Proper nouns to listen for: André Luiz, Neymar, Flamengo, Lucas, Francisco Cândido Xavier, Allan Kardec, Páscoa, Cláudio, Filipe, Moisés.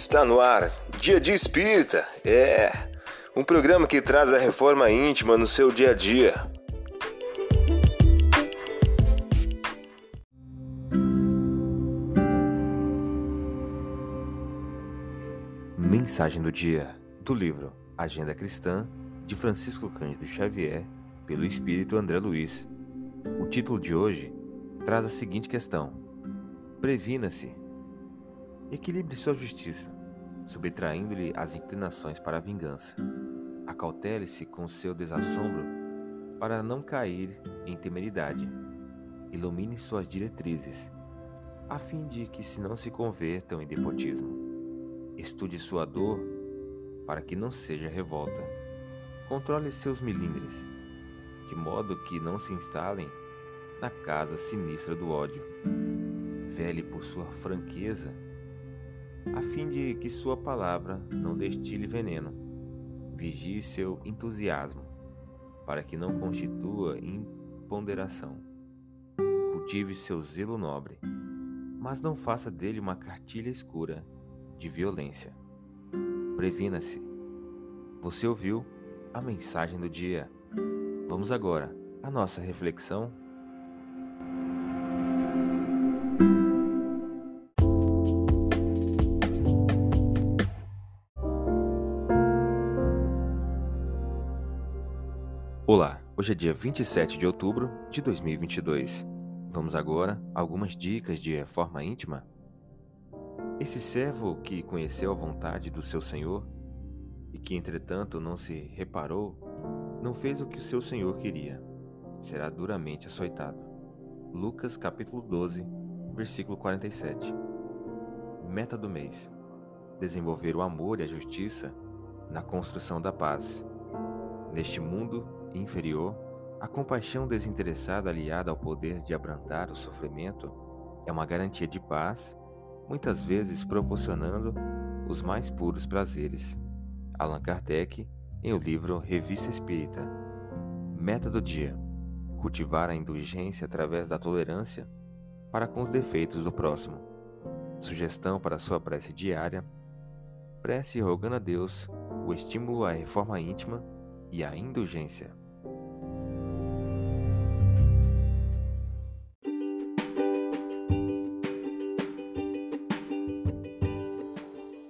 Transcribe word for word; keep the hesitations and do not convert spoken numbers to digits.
Está no ar, Dia de Espírita, é um programa que traz a reforma íntima no seu dia a dia. Mensagem do dia, do livro Agenda Cristã, de Francisco Cândido Xavier, pelo espírito André Luiz. O título de hoje traz a seguinte questão: previna-se. Equilibre sua justiça, subtraindo-lhe as inclinações para a vingança. Acautele-se com seu desassombro para não cair em temeridade. Ilumine suas diretrizes, a fim de que se não se convertam em despotismo. Estude sua dor para que não seja revolta. Controle seus milindres, de modo que não se instalem na casa sinistra do ódio. Vele por sua franqueza, a fim de que sua palavra não destile veneno. Vigie seu entusiasmo, para que não constitua imponderação. Cultive seu zelo nobre, mas não faça dele uma cartilha escura de violência. Previna-se. Você ouviu a mensagem do dia. Vamos agora à nossa reflexão. Olá, hoje é dia vinte e sete de outubro de dois mil e vinte e dois. Vamos agora a algumas dicas de reforma íntima. Esse servo que conheceu a vontade do seu Senhor e que, entretanto, não se reparou, não fez o que o seu Senhor queria, será duramente açoitado. Lucas capítulo doze, versículo quarenta e sete. Meta do mês: desenvolver o amor e a justiça na construção da paz. Neste mundo inferior, a compaixão desinteressada aliada ao poder de abrantar o sofrimento é uma garantia de paz, muitas vezes proporcionando os mais puros prazeres. Allan Kardec, em o livro Revista Espírita. Meta do dia: cultivar a indulgência através da tolerância para com os defeitos do próximo. Sugestão para sua prece diária: prece rogando a Deus o estímulo à reforma íntima e à indulgência.